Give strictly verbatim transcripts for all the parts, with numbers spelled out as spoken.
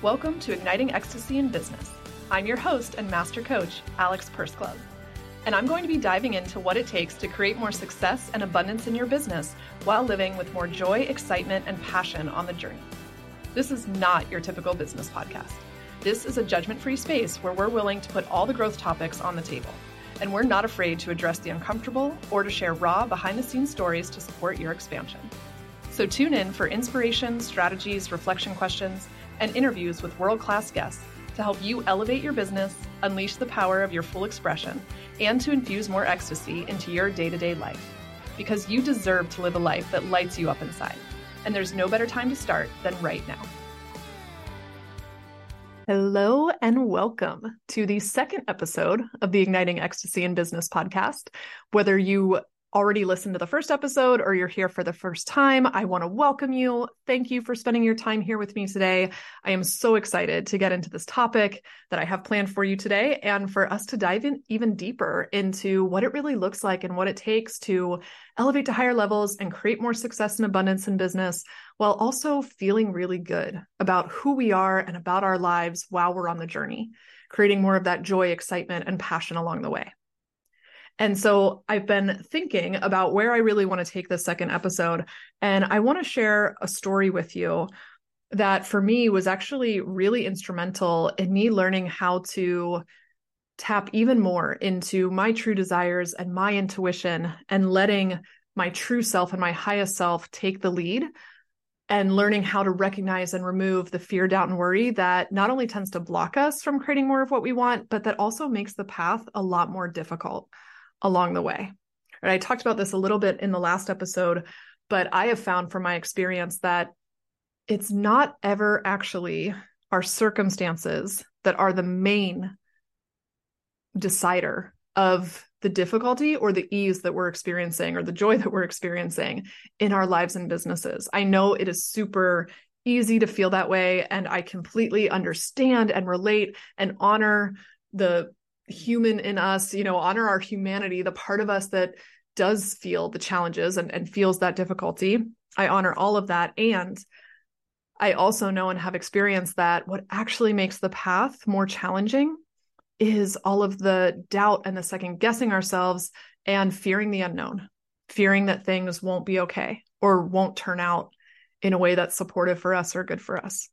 Welcome to Igniting Ecstasy in Business. I'm your host and master coach, Alex Pursglove, and I'm going to be diving into what it takes to create more success and abundance in your business while living with more joy, excitement, and passion on the journey. This is not your typical business podcast. This is a judgment-free space where we're willing to put all the growth topics on the table, and we're not afraid to address the uncomfortable or to share raw, behind-the-scenes stories to support your expansion. So tune in for inspiration, strategies, reflection questions, and interviews with world-class guests to help you elevate your business, unleash the power of your full expression, and to infuse more ecstasy into your day-to-day life. Because you deserve to live a life that lights you up inside. And there's no better time to start than right now. Hello and welcome to the second episode of the Igniting Ecstasy in Business podcast. Whether you already listened to the first episode or you're here for the first time, I want to welcome you. Thank you for spending your time here with me today. I am so excited to get into this topic that I have planned for you today and for us to dive in even deeper into what it really looks like and what it takes to elevate to higher levels and create more success and abundance in business while also feeling really good about who we are and about our lives while we're on the journey, creating more of that joy, excitement, and passion along the way. And so I've been thinking about where I really want to take this second episode, and I want to share a story with you that for me was actually really instrumental in me learning how to tap even more into my true desires and my intuition and letting my true self and my highest self take the lead and learning how to recognize and remove the fear, doubt, and worry that not only tends to block us from creating more of what we want, but that also makes the path a lot more difficult along the way. And I talked about this a little bit in the last episode, but I have found from my experience that it's not ever actually our circumstances that are the main decider of the difficulty or the ease that we're experiencing or the joy that we're experiencing in our lives and businesses. I know it is super easy to feel that way, and I completely understand and relate and honor the human in us, you know, honor our humanity, the part of us that does feel the challenges and, and feels that difficulty. I honor all of that. And I also know and have experienced that what actually makes the path more challenging is all of the doubt and the second guessing ourselves and fearing the unknown, fearing that things won't be okay or won't turn out in a way that's supportive for us or good for us.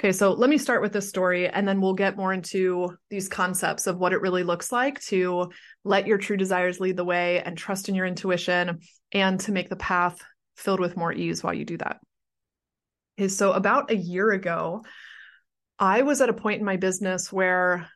Okay, so let me start with this story, and then we'll get more into these concepts of what it really looks like to let your true desires lead the way and trust in your intuition and to make the path filled with more ease while you do that. Okay, so about a year ago, I was at a point in my business where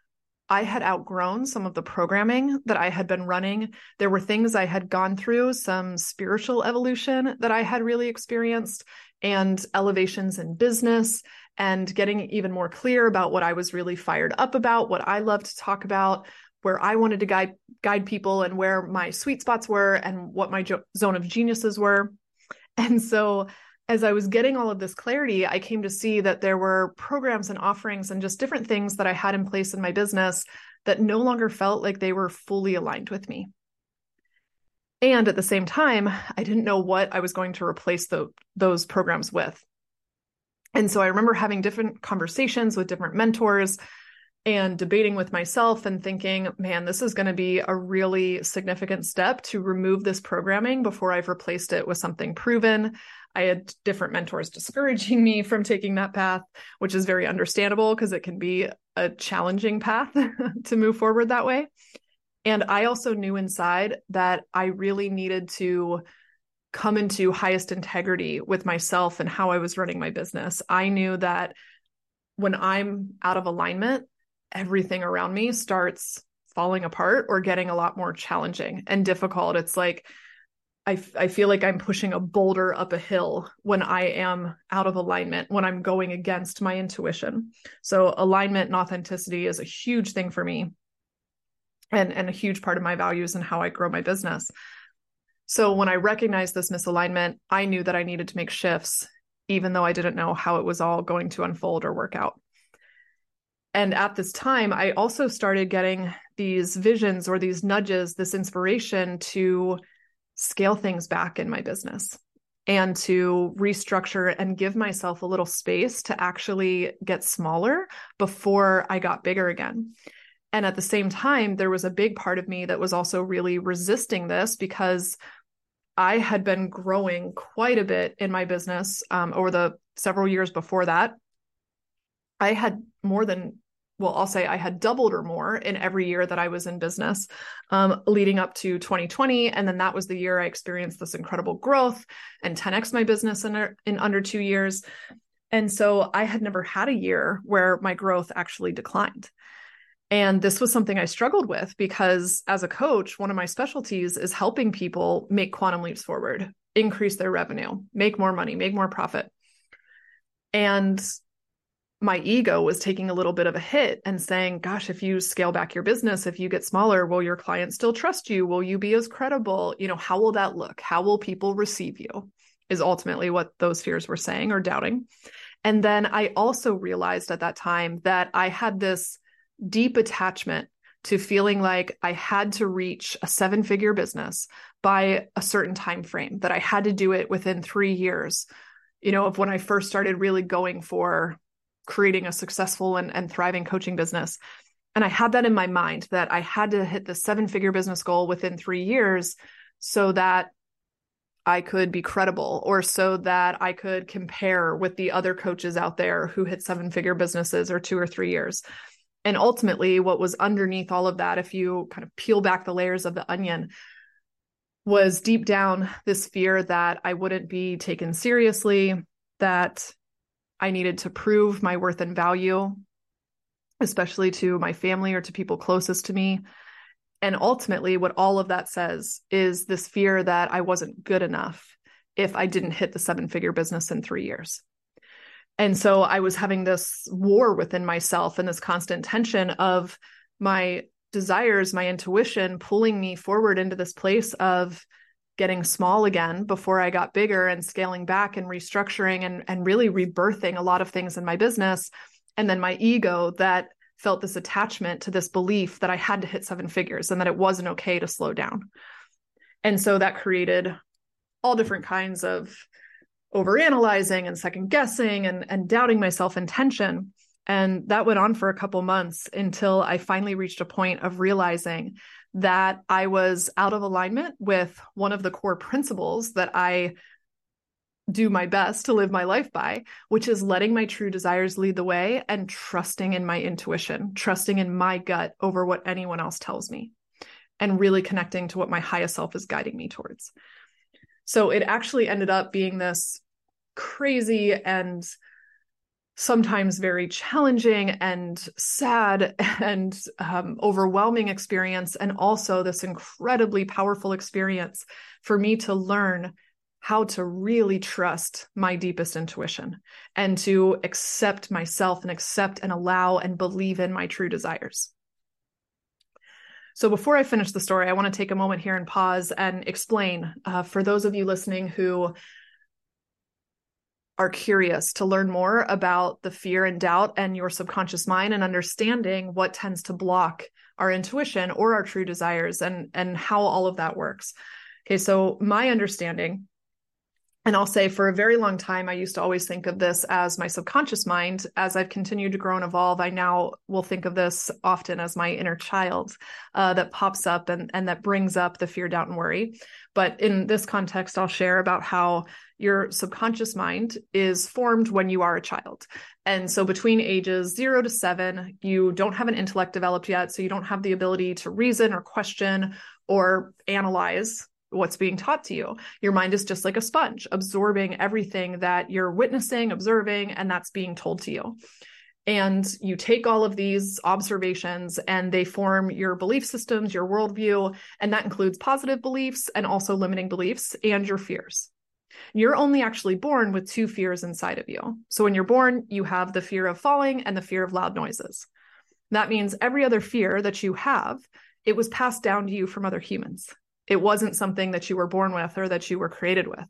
I had outgrown some of the programming that I had been running. There were things I had gone through, some spiritual evolution that I had really experienced, and elevations in business, and getting even more clear about what I was really fired up about, what I loved to talk about, where I wanted to guide guide people, and where my sweet spots were, and what my jo- zone of geniuses were. And so as I was getting all of this clarity, I came to see that there were programs and offerings and just different things that I had in place in my business that no longer felt like they were fully aligned with me. And at the same time, I didn't know what I was going to replace the, those programs with. And so I remember having different conversations with different mentors and debating with myself and thinking, man, this is going to be a really significant step to remove this programming before I've replaced it with something proven. I had different mentors discouraging me from taking that path, which is very understandable because it can be a challenging path to move forward that way. And I also knew inside that I really needed to come into highest integrity with myself and how I was running my business. I knew that when I'm out of alignment, everything around me starts falling apart or getting a lot more challenging and difficult. It's like, I, I feel like I'm pushing a boulder up a hill when I am out of alignment, when I'm going against my intuition. So alignment and authenticity is a huge thing for me and, and a huge part of my values and how I grow my business. So when I recognized this misalignment, I knew that I needed to make shifts, even though I didn't know how it was all going to unfold or work out. And at this time, I also started getting these visions or these nudges, this inspiration to scale things back in my business. and to restructure and give myself a little space to actually get smaller before I got bigger again. And at the same time, there was a big part of me that was also really resisting this because I had been growing quite a bit in my business um, over the several years before that. I had more than, well, I'll say I had doubled or more in every year that I was in business um, leading up to twenty twenty. And then that was the year I experienced this incredible growth and ten X my business in, in under two years. And so I had never had a year where my growth actually declined. And this was something I struggled with because as a coach, one of my specialties is helping people make quantum leaps forward, increase their revenue, make more money, make more profit. And my ego was taking a little bit of a hit and saying, gosh, if you scale back your business, if you get smaller, will your clients still trust you? Will you be as credible? You know, how will that look? How will people receive you is ultimately what those fears were saying or doubting. And then I also realized at that time that I had this deep attachment to feeling like I had to reach a seven-figure business by a certain time frame, that I had to do it within three years, you know, of when I first started really going for creating a successful and, and thriving coaching business. And I had that in my mind that I had to hit the seven-figure business goal within three years so that I could be credible or so that I could compare with the other coaches out there who hit seven-figure businesses or two or three years. And ultimately, what was underneath all of that, if you kind of peel back the layers of the onion, was deep down this fear that I wouldn't be taken seriously, that I needed to prove my worth and value, especially to my family or to people closest to me. And ultimately, what all of that says is this fear that I wasn't good enough if I didn't hit the seven-figure business in three years. And so I was having this war within myself and this constant tension of my desires, my intuition pulling me forward into this place of getting small again before I got bigger and scaling back and restructuring and, and really rebirthing a lot of things in my business. And then my ego that felt this attachment to this belief that I had to hit seven figures and that it wasn't okay to slow down. And so that created all different kinds of overanalyzing and second guessing and, and doubting myself and tension. And that went on for a couple months until I finally reached a point of realizing that I was out of alignment with one of the core principles that I do my best to live my life by, which is letting my true desires lead the way and trusting in my intuition, trusting in my gut over what anyone else tells me, and really connecting to what my highest self is guiding me towards. So it actually ended up being this crazy and sometimes very challenging and sad and um, overwhelming experience, and also this incredibly powerful experience for me to learn how to really trust my deepest intuition and to accept myself and accept and allow and believe in my true desires. So before I finish the story, I want to take a moment here and pause and explain uh, for those of you listening who are curious to learn more about the fear and doubt and your subconscious mind and understanding what tends to block our intuition or our true desires and, and how all of that works. Okay, so my understanding, and I'll say for a very long time, I used to always think of this as my subconscious mind. As I've continued to grow and evolve, I now will think of this often as my inner child uh, that pops up and, and that brings up the fear, doubt, and worry. But in this context, I'll share about how your subconscious mind is formed when you are a child. And so between ages zero to seven, you don't have an intellect developed yet. So you don't have the ability to reason or question or analyze what's being taught to you. Your mind is just like a sponge, absorbing everything that you're witnessing, observing, and that's being told to you. And you take all of these observations and they form your belief systems, your worldview, and that includes positive beliefs and also limiting beliefs and your fears. You're only actually born with two fears inside of you. So when you're born, you have the fear of falling and the fear of loud noises. That means every other fear that you have, it was passed down to you from other humans. It wasn't something that you were born with or that you were created with.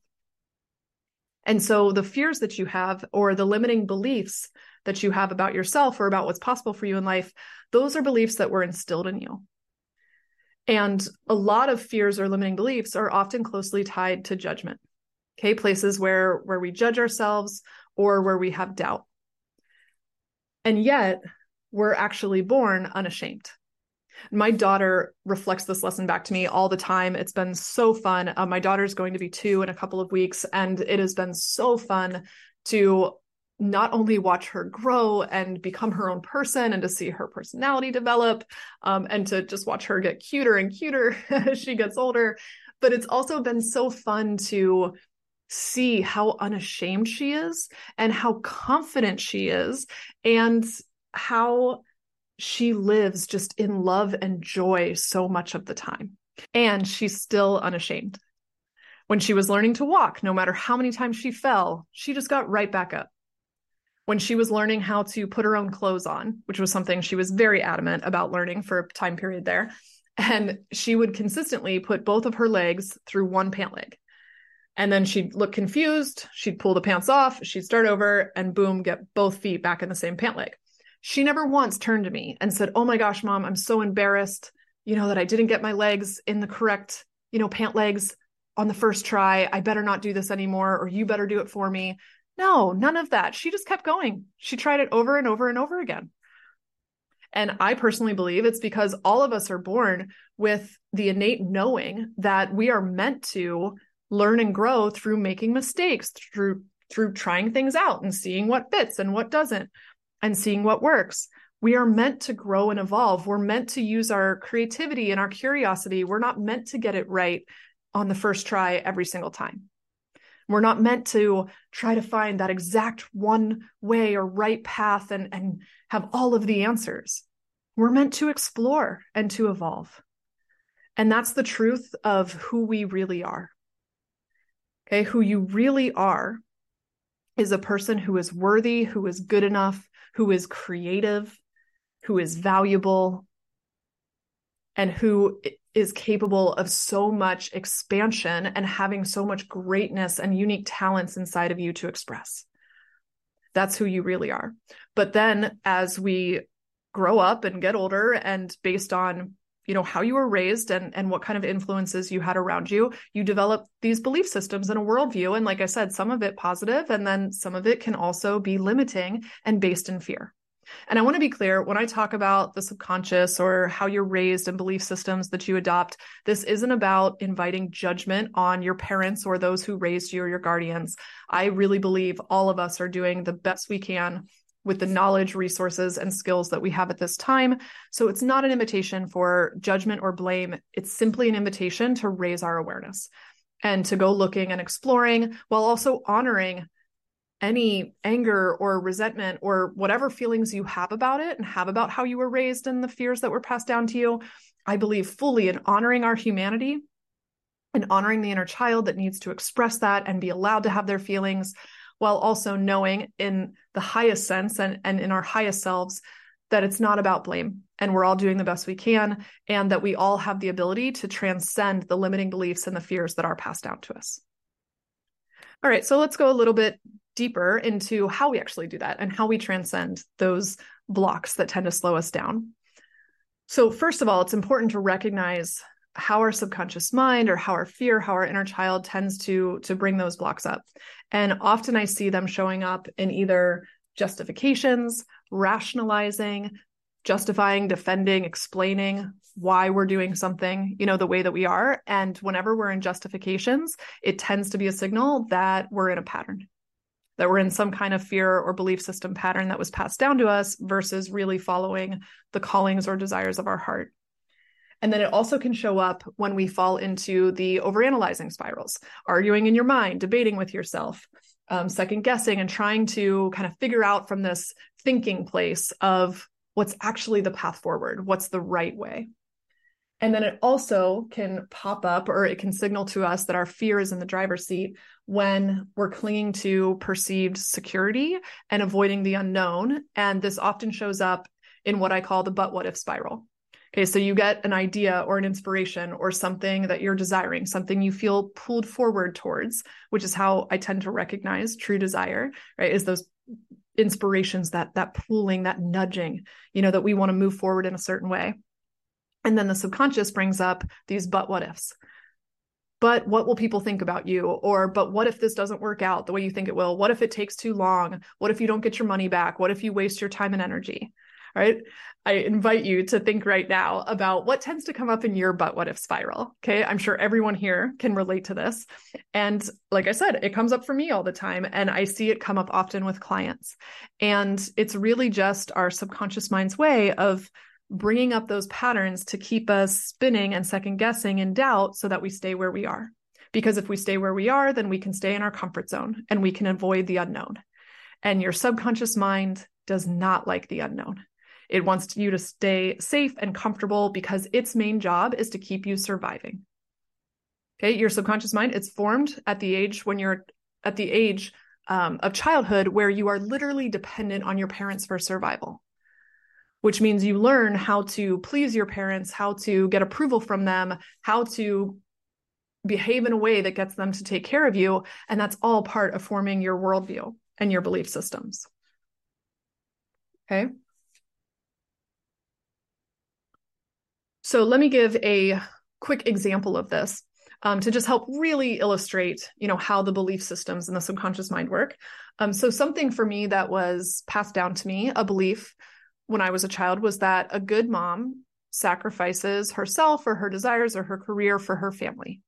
And so the fears that you have or the limiting beliefs that you have about yourself or about what's possible for you in life, those are beliefs that were instilled in you. And a lot of fears or limiting beliefs are often closely tied to judgment. Okay, places where, where we judge ourselves or where we have doubt. And yet we're actually born unashamed. My daughter reflects this lesson back to me all the time. It's been so fun. Uh, my daughter's going to be two in a couple of weeks, and it has been so fun to not only watch her grow and become her own person and to see her personality develop, um, and to just watch her get cuter and cuter as she gets older. But it's also been so fun to see how unashamed she is and how confident she is and how she lives just in love and joy so much of the time. And she's still unashamed. When she was learning to walk, no matter how many times she fell, she just got right back up. When she was learning how to put her own clothes on, which was something she was very adamant about learning for a time period there, and she would consistently put both of her legs through one pant leg. And then she'd look confused, she'd pull the pants off, she'd start over, and boom, get both feet back in the same pant leg. She never once turned to me and said, "Oh my gosh, Mom, I'm so embarrassed, you know, that I didn't get my legs in the correct, you know, pant legs on the first try. I better not do this anymore, or you better do it for me." No, none of that. She just kept going. She tried it over and over and over again. And I personally believe it's because all of us are born with the innate knowing that we are meant to learn and grow through making mistakes, through, through trying things out and seeing what fits and what doesn't, and seeing what works. We are meant to grow and evolve. We're meant to use our creativity and our curiosity. We're not meant to get it right on the first try every single time. We're not meant to try to find that exact one way or right path and, and have all of the answers. We're meant to explore and to evolve. And that's the truth of who we really are. Okay, who you really are is a person who is worthy, who is good enough, who is creative, who is valuable, and who is capable of so much expansion and having so much greatness and unique talents inside of you to express. That's who you really are. But then as we grow up and get older, and based on, you know, how you were raised and, and what kind of influences you had around you, you develop these belief systems and a worldview. And like I said, some of it positive, and then some of it can also be limiting and based in fear. And I want to be clear, when I talk about the subconscious or how you're raised and belief systems that you adopt, this isn't about inviting judgment on your parents or those who raised you or your guardians. I really believe all of us are doing the best we can with the knowledge, resources, and skills that we have at this time. So it's not an invitation for judgment or blame. It's simply an invitation to raise our awareness and to go looking and exploring, while also honoring any anger or resentment or whatever feelings you have about it and have about how you were raised and the fears that were passed down to you. I believe fully in honoring our humanity and honoring the inner child that needs to express that and be allowed to have their feelings, while also knowing in the highest sense and, and in our highest selves that it's not about blame, and we're all doing the best we can, and that we all have the ability to transcend the limiting beliefs and the fears that are passed down to us. All right, so let's go a little bit deeper into how we actually do that and how we transcend those blocks that tend to slow us down. So first of all, it's important to recognize how our subconscious mind or how our fear, how our inner child tends to, to bring those blocks up. And often I see them showing up in either justifications, rationalizing, justifying, defending, explaining why we're doing something, you know, the way that we are. And whenever we're in justifications, it tends to be a signal that we're in a pattern, that we're in some kind of fear or belief system pattern that was passed down to us versus really following the callings or desires of our heart. And then it also can show up when we fall into the overanalyzing spirals, arguing in your mind, debating with yourself, um, second guessing, and trying to kind of figure out from this thinking place of what's actually the path forward, what's the right way. And then it also can pop up, or it can signal to us that our fear is in the driver's seat when we're clinging to perceived security and avoiding the unknown. And this often shows up in what I call the but what if spiral. Okay, so you get an idea or an inspiration or something that you're desiring, something you feel pulled forward towards, which is how I tend to recognize true desire, right? Is those inspirations, that that pulling, that nudging, you know, that we want to move forward in a certain way. And then the subconscious brings up these but what ifs. but what will people think about you? Or, but what if this doesn't work out the way you think it will? What if it takes too long? What if you don't get your money back? What if you waste your time and energy? All right. I invite you to think right now about what tends to come up in your but what if spiral. Okay. I'm sure everyone here can relate to this. And like I said, it comes up for me all the time. And I see it come up often with clients. And it's really just our subconscious mind's way of bringing up those patterns to keep us spinning and second guessing in doubt so that we stay where we are. Because if we stay where we are, then we can stay in our comfort zone and we can avoid the unknown. And your subconscious mind does not like the unknown. It wants you to stay safe and comfortable because its main job is to keep you surviving. Okay, your subconscious mind, it's formed at the age when you're at the age um, of childhood where you are literally dependent on your parents for survival, which means you learn how to please your parents, how to get approval from them, how to behave in a way that gets them to take care of you. And that's all part of forming your worldview and your belief systems. Okay. So let me give a quick example of this um, to just help really illustrate, you know, how the belief systems and the subconscious mind work. Um, so something for me that was passed down to me, a belief when I was a child, was that a good mom sacrifices herself or her desires or her career for her family.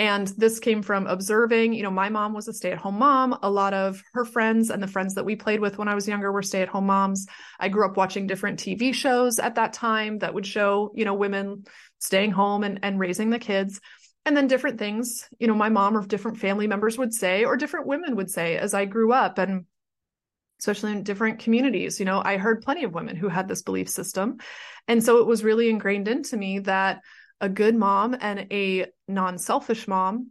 And this came from observing, you know, my mom was a stay-at-home mom. A lot of her friends and the friends that we played with when I was younger were stay-at-home moms. I grew up watching different T V shows at that time that would show, you know, women staying home and, and raising the kids. And then different things, you know, my mom or different family members would say, or different women would say as I grew up, and especially in different communities, you know, I heard plenty of women who had this belief system. And so it was really ingrained into me that a good mom and a non-selfish mom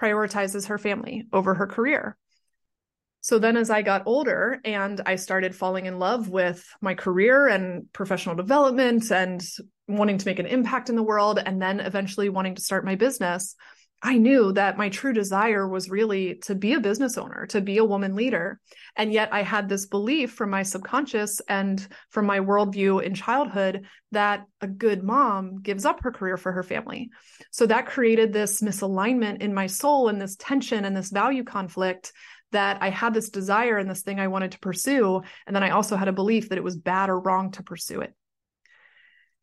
prioritizes her family over her career. So then as I got older and I started falling in love with my career and professional development and wanting to make an impact in the world, and then eventually wanting to start my business, I knew that my true desire was really to be a business owner, to be a woman leader. And yet I had this belief from my subconscious and from my worldview in childhood that a good mom gives up her career for her family. So that created this misalignment in my soul and this tension and this value conflict that I had this desire and this thing I wanted to pursue. And then I also had a belief that it was bad or wrong to pursue it.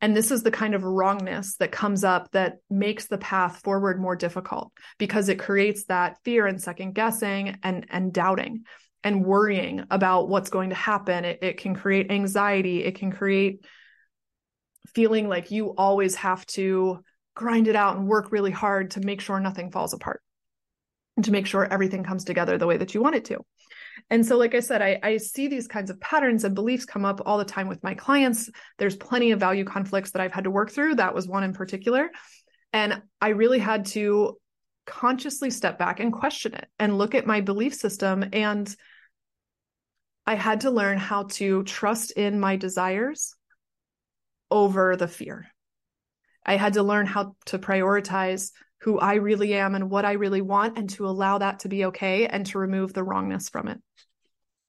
And this is the kind of wrongness that comes up that makes the path forward more difficult, because it creates that fear and second guessing and, and doubting and worrying about what's going to happen. It, it can create anxiety. It can create feeling like you always have to grind it out and work really hard to make sure nothing falls apart and to make sure everything comes together the way that you want it to. And so, like I said, I, I see these kinds of patterns and beliefs come up all the time with my clients. There's plenty of value conflicts that I've had to work through. That was one in particular. And I really had to consciously step back and question it and look at my belief system. And I had to learn how to trust in my desires over the fear. I had to learn how to prioritize who I really am and what I really want, and to allow that to be okay and to remove the wrongness from it.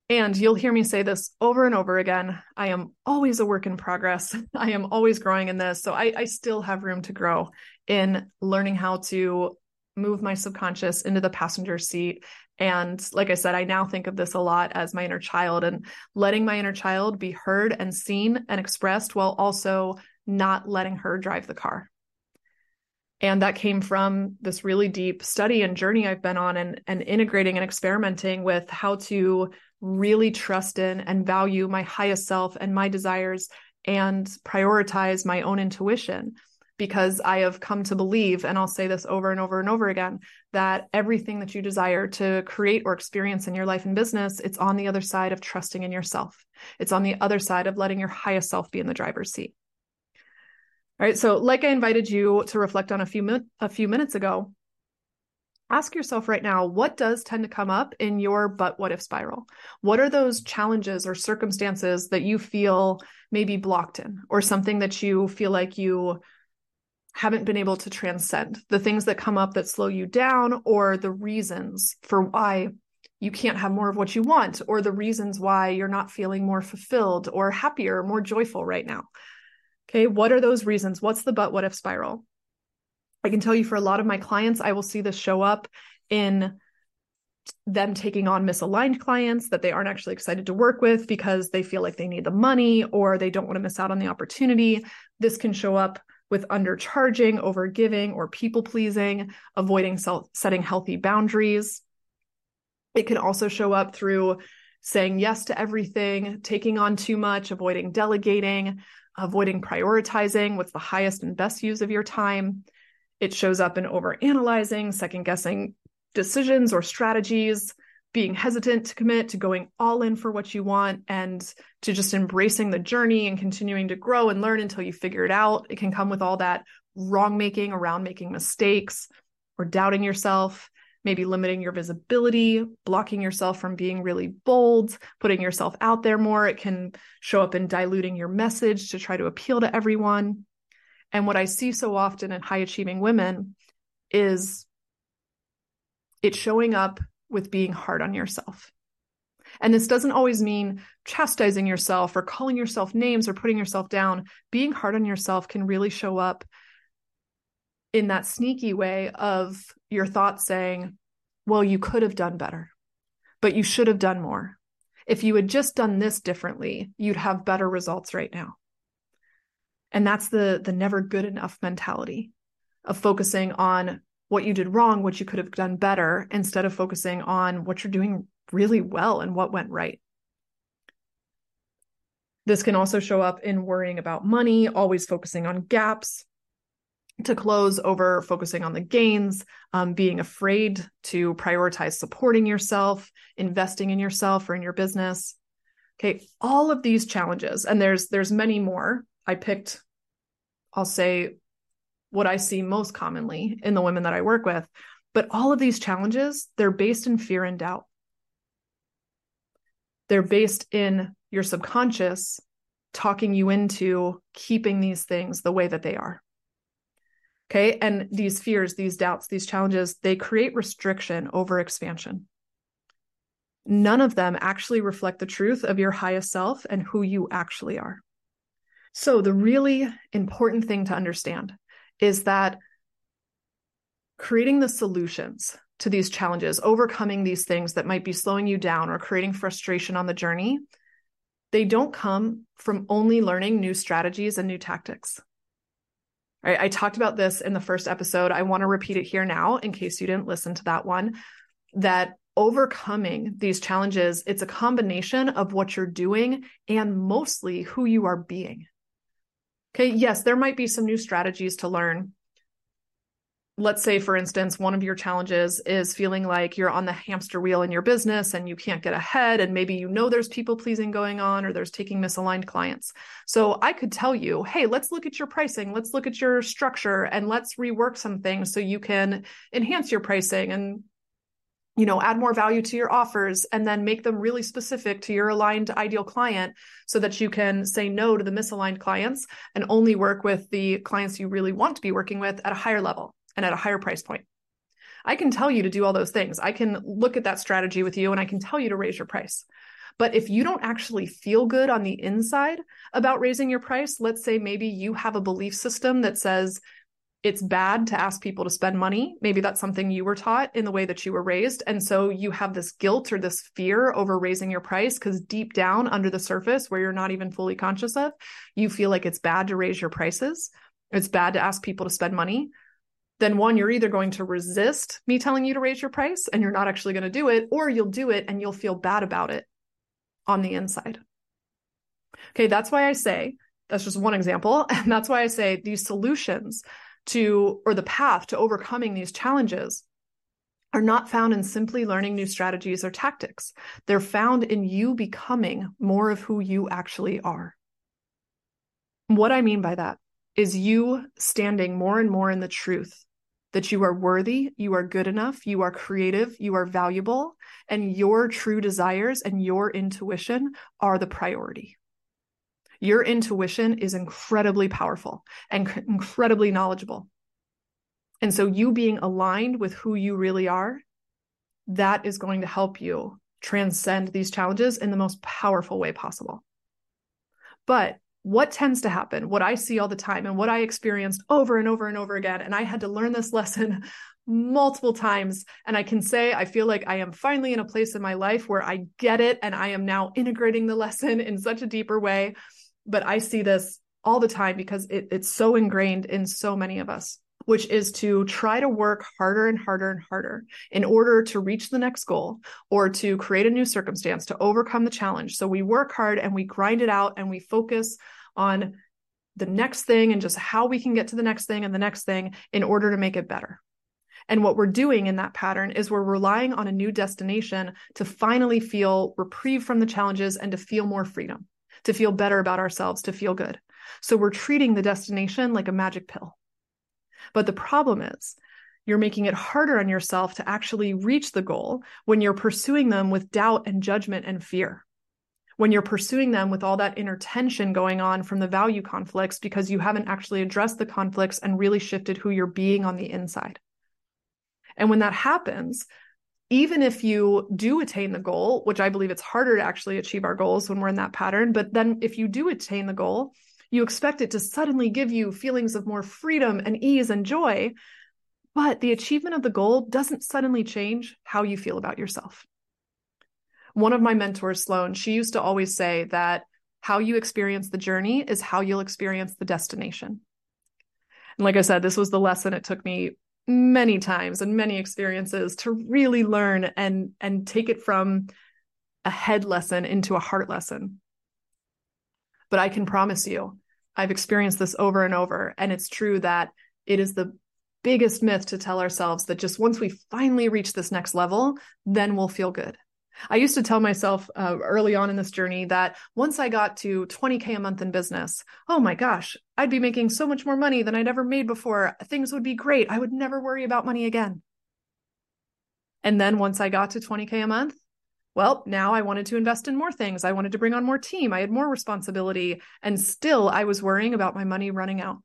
And you'll hear me say this over and over again. I am always a work in progress. I am always growing in this. So I, I still have room to grow in learning how to move my subconscious into the passenger seat. And like I said, I now think of this a lot as my inner child, and letting my inner child be heard and seen and expressed, while also not letting her drive the car. And that came from this really deep study and journey I've been on, and, and integrating and experimenting with how to really trust in and value my highest self and my desires and prioritize my own intuition. Because I have come to believe, and I'll say this over and over and over again, that everything that you desire to create or experience in your life and business, it's on the other side of trusting in yourself. It's on the other side of letting your highest self be in the driver's seat. All right. So like I invited you to reflect on a few, min- a few minutes ago, ask yourself right now, what does tend to come up in your but what if spiral? What are those challenges or circumstances that you feel maybe blocked in, or something that you feel like you haven't been able to transcend? The things that come up that slow you down, or the reasons for why you can't have more of what you want, or the reasons why you're not feeling more fulfilled or happier, more joyful right now. Okay, what are those reasons? What's the but what if spiral? I can tell you for a lot of my clients, I will see this show up in them taking on misaligned clients that they aren't actually excited to work with because they feel like they need the money or they don't want to miss out on the opportunity. This can show up with undercharging, overgiving, or people pleasing, avoiding self setting healthy boundaries. It can also show up through saying yes to everything, taking on too much, avoiding delegating, avoiding prioritizing what's the highest and best use of your time. It shows up in overanalyzing, second guessing decisions or strategies, being hesitant to commit to going all in for what you want, and to just embracing the journey and continuing to grow and learn until you figure it out. It can come with all that wrong making around making mistakes or doubting yourself, maybe limiting your visibility, blocking yourself from being really bold, putting yourself out there more. It can show up in diluting your message to try to appeal to everyone. And what I see so often in high achieving women is it showing up with being hard on yourself. And this doesn't always mean chastising yourself or calling yourself names or putting yourself down. Being hard on yourself can really show up in that sneaky way of your thoughts saying, well, you could have done better, but you should have done more. If you had just done this differently, you'd have better results right now. And that's the, the never good enough mentality of focusing on what you did wrong, what you could have done better, instead of focusing on what you're doing really well and what went right. This can also show up in worrying about money, always focusing on gaps to close over focusing on the gains, um, being afraid to prioritize supporting yourself, investing in yourself or in your business. Okay, all of these challenges, and there's there's many more. I picked, I'll say, what I see most commonly in the women that I work with. But all of these challenges, they're based in fear and doubt. They're based in your subconscious talking you into keeping these things the way that they are. Okay. And these fears, these doubts, these challenges, they create restriction over expansion. None of them actually reflect the truth of your highest self and who you actually are. So the really important thing to understand is that creating the solutions to these challenges, overcoming these things that might be slowing you down or creating frustration on the journey, they don't come from only learning new strategies and new tactics. All right, I talked about this in the first episode. I want to repeat it here now in case you didn't listen to that one, that overcoming these challenges, it's a combination of what you're doing and mostly who you are being. Okay, yes, there might be some new strategies to learn. Let's say, for instance, one of your challenges is feeling like you're on the hamster wheel in your business and you can't get ahead. And maybe you know there's people pleasing going on or there's taking misaligned clients. So I could tell you, hey, let's look at your pricing. Let's look at your structure and let's rework some things so you can enhance your pricing and, you know, add more value to your offers and then make them really specific to your aligned ideal client so that you can say no to the misaligned clients and only work with the clients you really want to be working with at a higher level and at a higher price point. I can tell you to do all those things. I can look at that strategy with you and I can tell you to raise your price. But if you don't actually feel good on the inside about raising your price, let's say maybe you have a belief system that says, it's bad to ask people to spend money. Maybe that's something you were taught in the way that you were raised. And so you have this guilt or this fear over raising your price because deep down under the surface where you're not even fully conscious of, you feel like it's bad to raise your prices. It's bad to ask people to spend money. Then one, you're either going to resist me telling you to raise your price and you're not actually going to do it, or you'll do it and you'll feel bad about it on the inside. Okay, that's why I say, that's just one example. And that's why I say these solutions to, or the path to overcoming these challenges are not found in simply learning new strategies or tactics. They're found in you becoming more of who you actually are. What I mean by that is you standing more and more in the truth that you are worthy, you are good enough, you are creative, you are valuable, and your true desires and your intuition are the priority. Your intuition is incredibly powerful and c- incredibly knowledgeable. And so you being aligned with who you really are, that is going to help you transcend these challenges in the most powerful way possible. But what tends to happen, what I see all the time and what I experienced over and over and over again. And I had to learn this lesson multiple times. And I can say, I feel like I am finally in a place in my life where I get it. And I am now integrating the lesson in such a deeper way. But I see this all the time because it, it's so ingrained in so many of us, which is to try to work harder and harder and harder in order to reach the next goal or to create a new circumstance, to overcome the challenge. So we work hard and we grind it out and we focus on the next thing and just how we can get to the next thing and the next thing in order to make it better. And what we're doing in that pattern is we're relying on a new destination to finally feel reprieve from the challenges and to feel more freedom, to feel better about ourselves, to feel good. So we're treating the destination like a magic pill. But the problem is you're making it harder on yourself to actually reach the goal when you're pursuing them with doubt and judgment and fear, when you're pursuing them with all that inner tension going on from the value conflicts because you haven't actually addressed the conflicts and really shifted who you're being on the inside. And when that happens, even if you do attain the goal, which I believe it's harder to actually achieve our goals when we're in that pattern, but then if you do attain the goal, you expect it to suddenly give you feelings of more freedom and ease and joy, but the achievement of the goal doesn't suddenly change how you feel about yourself. One of my mentors, Sloane, she used to always say that how you experience the journey is how you'll experience the destination. And like I said, this was the lesson it took me many times and many experiences to really learn and, and take it from a head lesson into a heart lesson. But I can promise you, I've experienced this over and over. And it's true that it is the biggest myth to tell ourselves that just once we finally reach this next level, then we'll feel good. I used to tell myself uh, early on in this journey that once I got to twenty K a month in business, oh my gosh, I'd be making so much more money than I'd ever made before. Things would be great. I would never worry about money again. And then once I got to twenty K a month, well, now I wanted to invest in more things. I wanted to bring on more team. I had more responsibility. And still I was worrying about my money running out.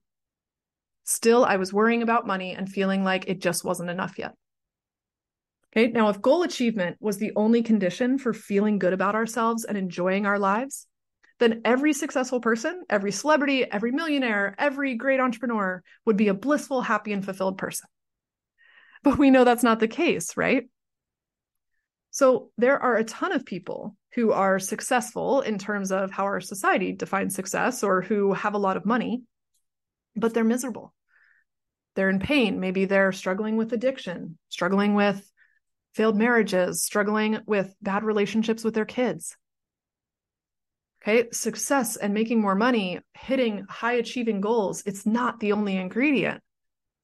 Still I was worrying about money and feeling like it just wasn't enough yet. Okay, now if goal achievement was the only condition for feeling good about ourselves and enjoying our lives, then every successful person, every celebrity, every millionaire, every great entrepreneur would be a blissful, happy, and fulfilled person. But we know that's not the case, right? So there are a ton of people who are successful in terms of how our society defines success or who have a lot of money, but they're miserable. They're in pain. Maybe they're struggling with addiction, struggling with failed marriages, struggling with bad relationships with their kids. Okay, success and making more money, hitting high achieving goals, it's not the only ingredient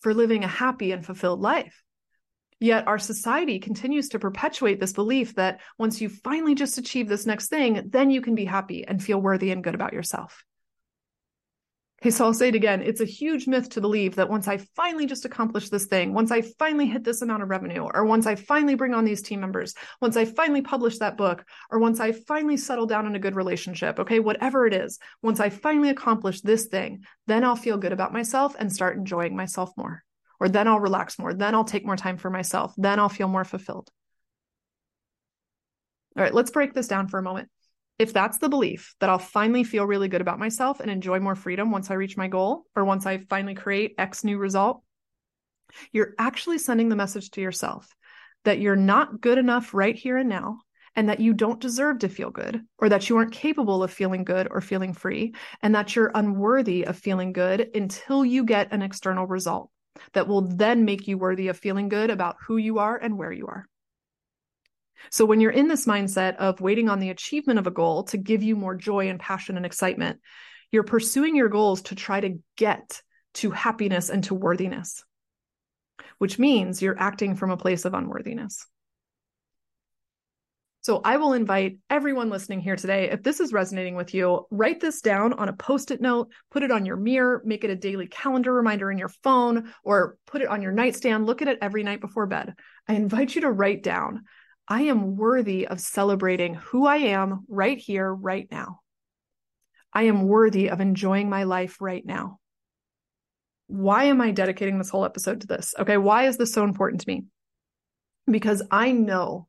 for living a happy and fulfilled life. Yet our society continues to perpetuate this belief that once you finally just achieve this next thing, then you can be happy and feel worthy and good about yourself. Okay, so I'll say it again. It's a huge myth to believe that once I finally just accomplish this thing, once I finally hit this amount of revenue, or once I finally bring on these team members, once I finally publish that book, or once I finally settle down in a good relationship, okay, whatever it is, once I finally accomplish this thing, then I'll feel good about myself and start enjoying myself more, or then I'll relax more, then I'll take more time for myself, then I'll feel more fulfilled. All right, let's break this down for a moment. If that's the belief that I'll finally feel really good about myself and enjoy more freedom once I reach my goal, or once I finally create X new result, you're actually sending the message to yourself that you're not good enough right here and now, and that you don't deserve to feel good, or that you aren't capable of feeling good or feeling free, and that you're unworthy of feeling good until you get an external result that will then make you worthy of feeling good about who you are and where you are. So when you're in this mindset of waiting on the achievement of a goal to give you more joy and passion and excitement, you're pursuing your goals to try to get to happiness and to worthiness, which means you're acting from a place of unworthiness. So I will invite everyone listening here today, if this is resonating with you, write this down on a post-it note, put it on your mirror, make it a daily calendar reminder in your phone, or put it on your nightstand, look at it every night before bed. I invite you to write down, I am worthy of celebrating who I am right here, right now. I am worthy of enjoying my life right now. Why am I dedicating this whole episode to this? Okay, why is this so important to me? Because I know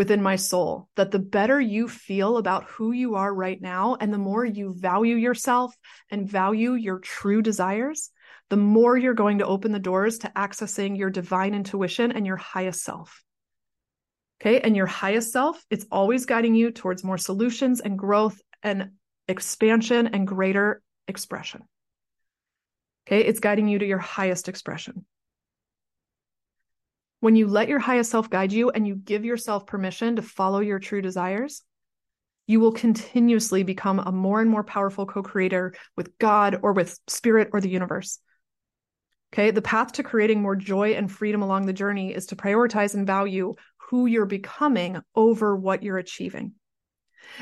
within my soul, that the better you feel about who you are right now, and the more you value yourself and value your true desires, the more you're going to open the doors to accessing your divine intuition and your highest self. Okay. And your highest self, it's always guiding you towards more solutions and growth and expansion and greater expression. Okay. It's guiding you to your highest expression. When you let your highest self guide you and you give yourself permission to follow your true desires, you will continuously become a more and more powerful co-creator with God or with spirit or the universe. Okay. The path to creating more joy and freedom along the journey is to prioritize and value who you're becoming over what you're achieving.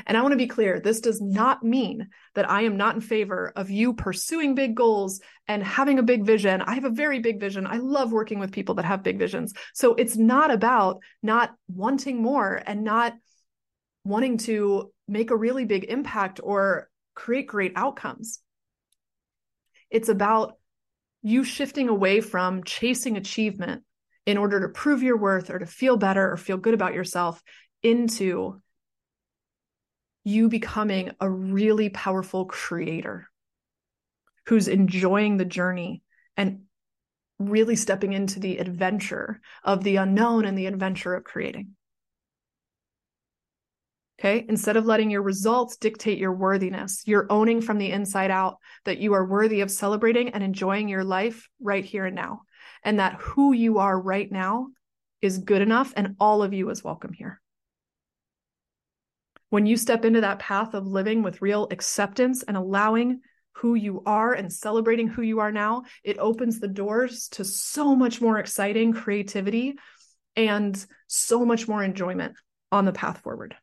And I want to be clear, this does not mean that I am not in favor of you pursuing big goals and having a big vision. I have a very big vision. I love working with people that have big visions. So it's not about not wanting more and not wanting to make a really big impact or create great outcomes. It's about you shifting away from chasing achievement in order to prove your worth or to feel better or feel good about yourself into you becoming a really powerful creator who's enjoying the journey and really stepping into the adventure of the unknown and the adventure of creating. Okay. Instead of letting your results dictate your worthiness, you're owning from the inside out that you are worthy of celebrating and enjoying your life right here and now. And that who you are right now is good enough. And all of you is welcome here. When you step into that path of living with real acceptance and allowing who you are and celebrating who you are now, it opens the doors to so much more exciting creativity and so much more enjoyment on the path forward.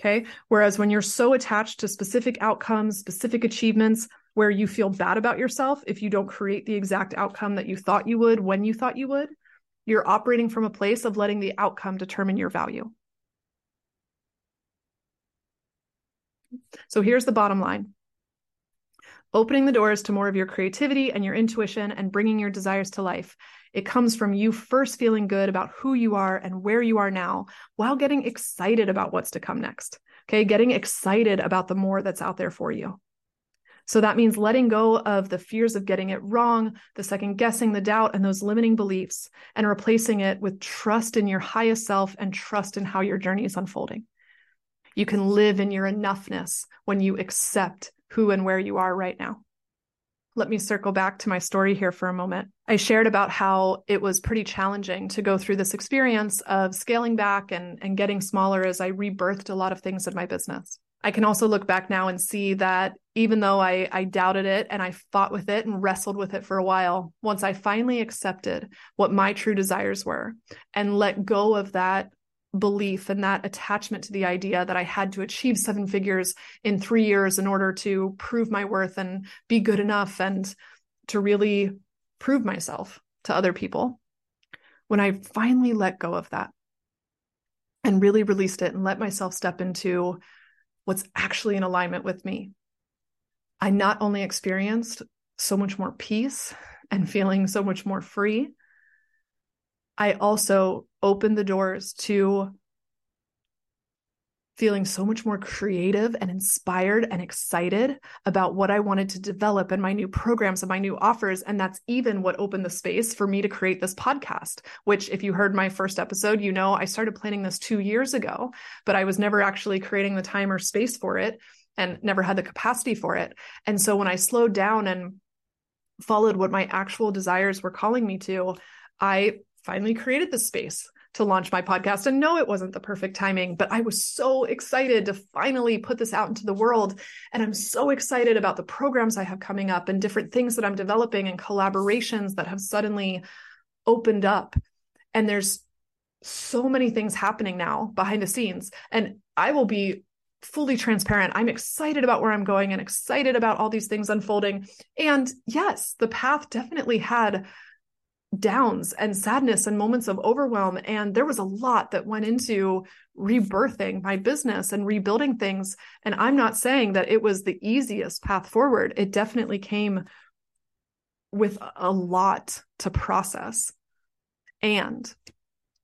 Okay. Whereas when you're so attached to specific outcomes, specific achievements, where you feel bad about yourself if you don't create the exact outcome that you thought you would when you thought you would, you're operating from a place of letting the outcome determine your value. So here's the bottom line. Opening the doors to more of your creativity and your intuition and bringing your desires to life. It comes from you first feeling good about who you are and where you are now while getting excited about what's to come next. Okay. Getting excited about the more that's out there for you. So that means letting go of the fears of getting it wrong, the second guessing, the doubt, and those limiting beliefs, and replacing it with trust in your highest self and trust in how your journey is unfolding. You can live in your enoughness when you accept who and where you are right now. Let me circle back to my story here for a moment. I shared about how it was pretty challenging to go through this experience of scaling back and, and getting smaller as I rebirthed a lot of things in my business. I can also look back now and see that even though I, I doubted it and I fought with it and wrestled with it for a while, once I finally accepted what my true desires were and let go of that belief and that attachment to the idea that I had to achieve seven figures in three years in order to prove my worth and be good enough and to really prove myself to other people. When I finally let go of that and really released it and let myself step into what's actually in alignment with me, I not only experienced so much more peace and feeling so much more free, I also opened the doors to feeling so much more creative and inspired and excited about what I wanted to develop and my new programs and my new offers. And that's even what opened the space for me to create this podcast, which if you heard my first episode, you know, I started planning this two years ago, but I was never actually creating the time or space for it and never had the capacity for it. And so when I slowed down and followed what my actual desires were calling me to, I finally created the space to launch my podcast. And no, it wasn't the perfect timing, but I was so excited to finally put this out into the world. And I'm so excited about the programs I have coming up and different things that I'm developing and collaborations that have suddenly opened up. And there's so many things happening now behind the scenes. And I will be fully transparent. I'm excited about where I'm going and excited about all these things unfolding. And yes, the path definitely had downs and sadness and moments of overwhelm. And there was a lot that went into rebirthing my business and rebuilding things. And I'm not saying that it was the easiest path forward. It definitely came with a lot to process. And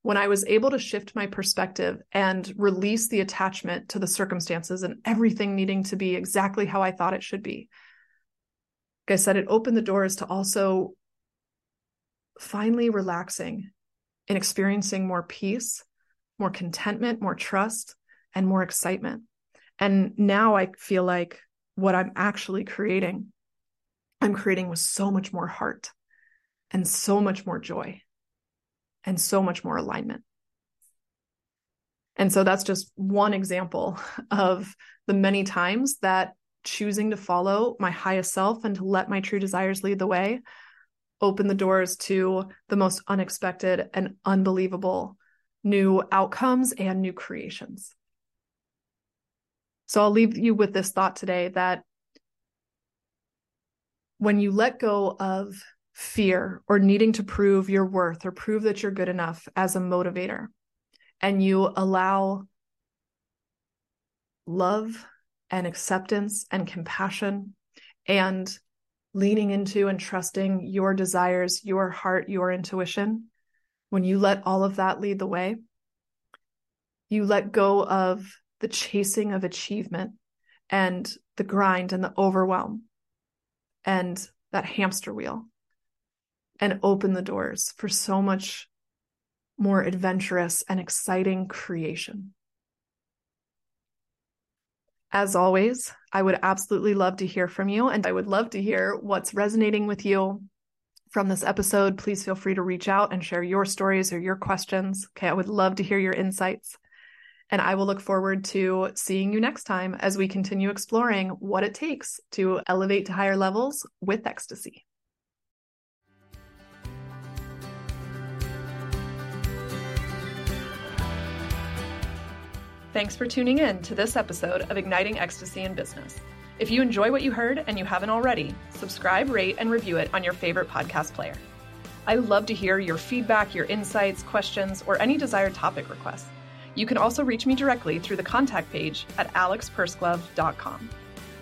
when I was able to shift my perspective and release the attachment to the circumstances and everything needing to be exactly how I thought it should be, like I said, it opened the doors to also finally relaxing and experiencing more peace, more contentment, more trust, and more excitement. And now I feel like what I'm actually creating, I'm creating with so much more heart and so much more joy and so much more alignment. And so that's just one example of the many times that choosing to follow my highest self and to let my true desires lead the way open the doors to the most unexpected and unbelievable new outcomes and new creations. So I'll leave you with this thought today, that when you let go of fear or needing to prove your worth or prove that you're good enough as a motivator, and you allow love and acceptance and compassion and leaning into and trusting your desires, your heart, your intuition, when you let all of that lead the way, you let go of the chasing of achievement and the grind and the overwhelm and that hamster wheel, and open the doors for so much more adventurous and exciting creation. As always, I would absolutely love to hear from you, and I would love to hear what's resonating with you from this episode. Please feel free to reach out and share your stories or your questions. Okay, I would love to hear your insights, and I will look forward to seeing you next time as we continue exploring what it takes to elevate to higher levels with ecstasy. Thanks for tuning in to this episode of Igniting Ecstasy in Business. If you enjoy what you heard and you haven't already, subscribe, rate, and review it on your favorite podcast player. I love to hear your feedback, your insights, questions, or any desired topic requests. You can also reach me directly through the contact page at alex pursglove dot com.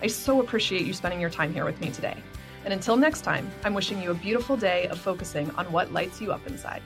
I so appreciate you spending your time here with me today. And until next time, I'm wishing you a beautiful day of focusing on what lights you up inside.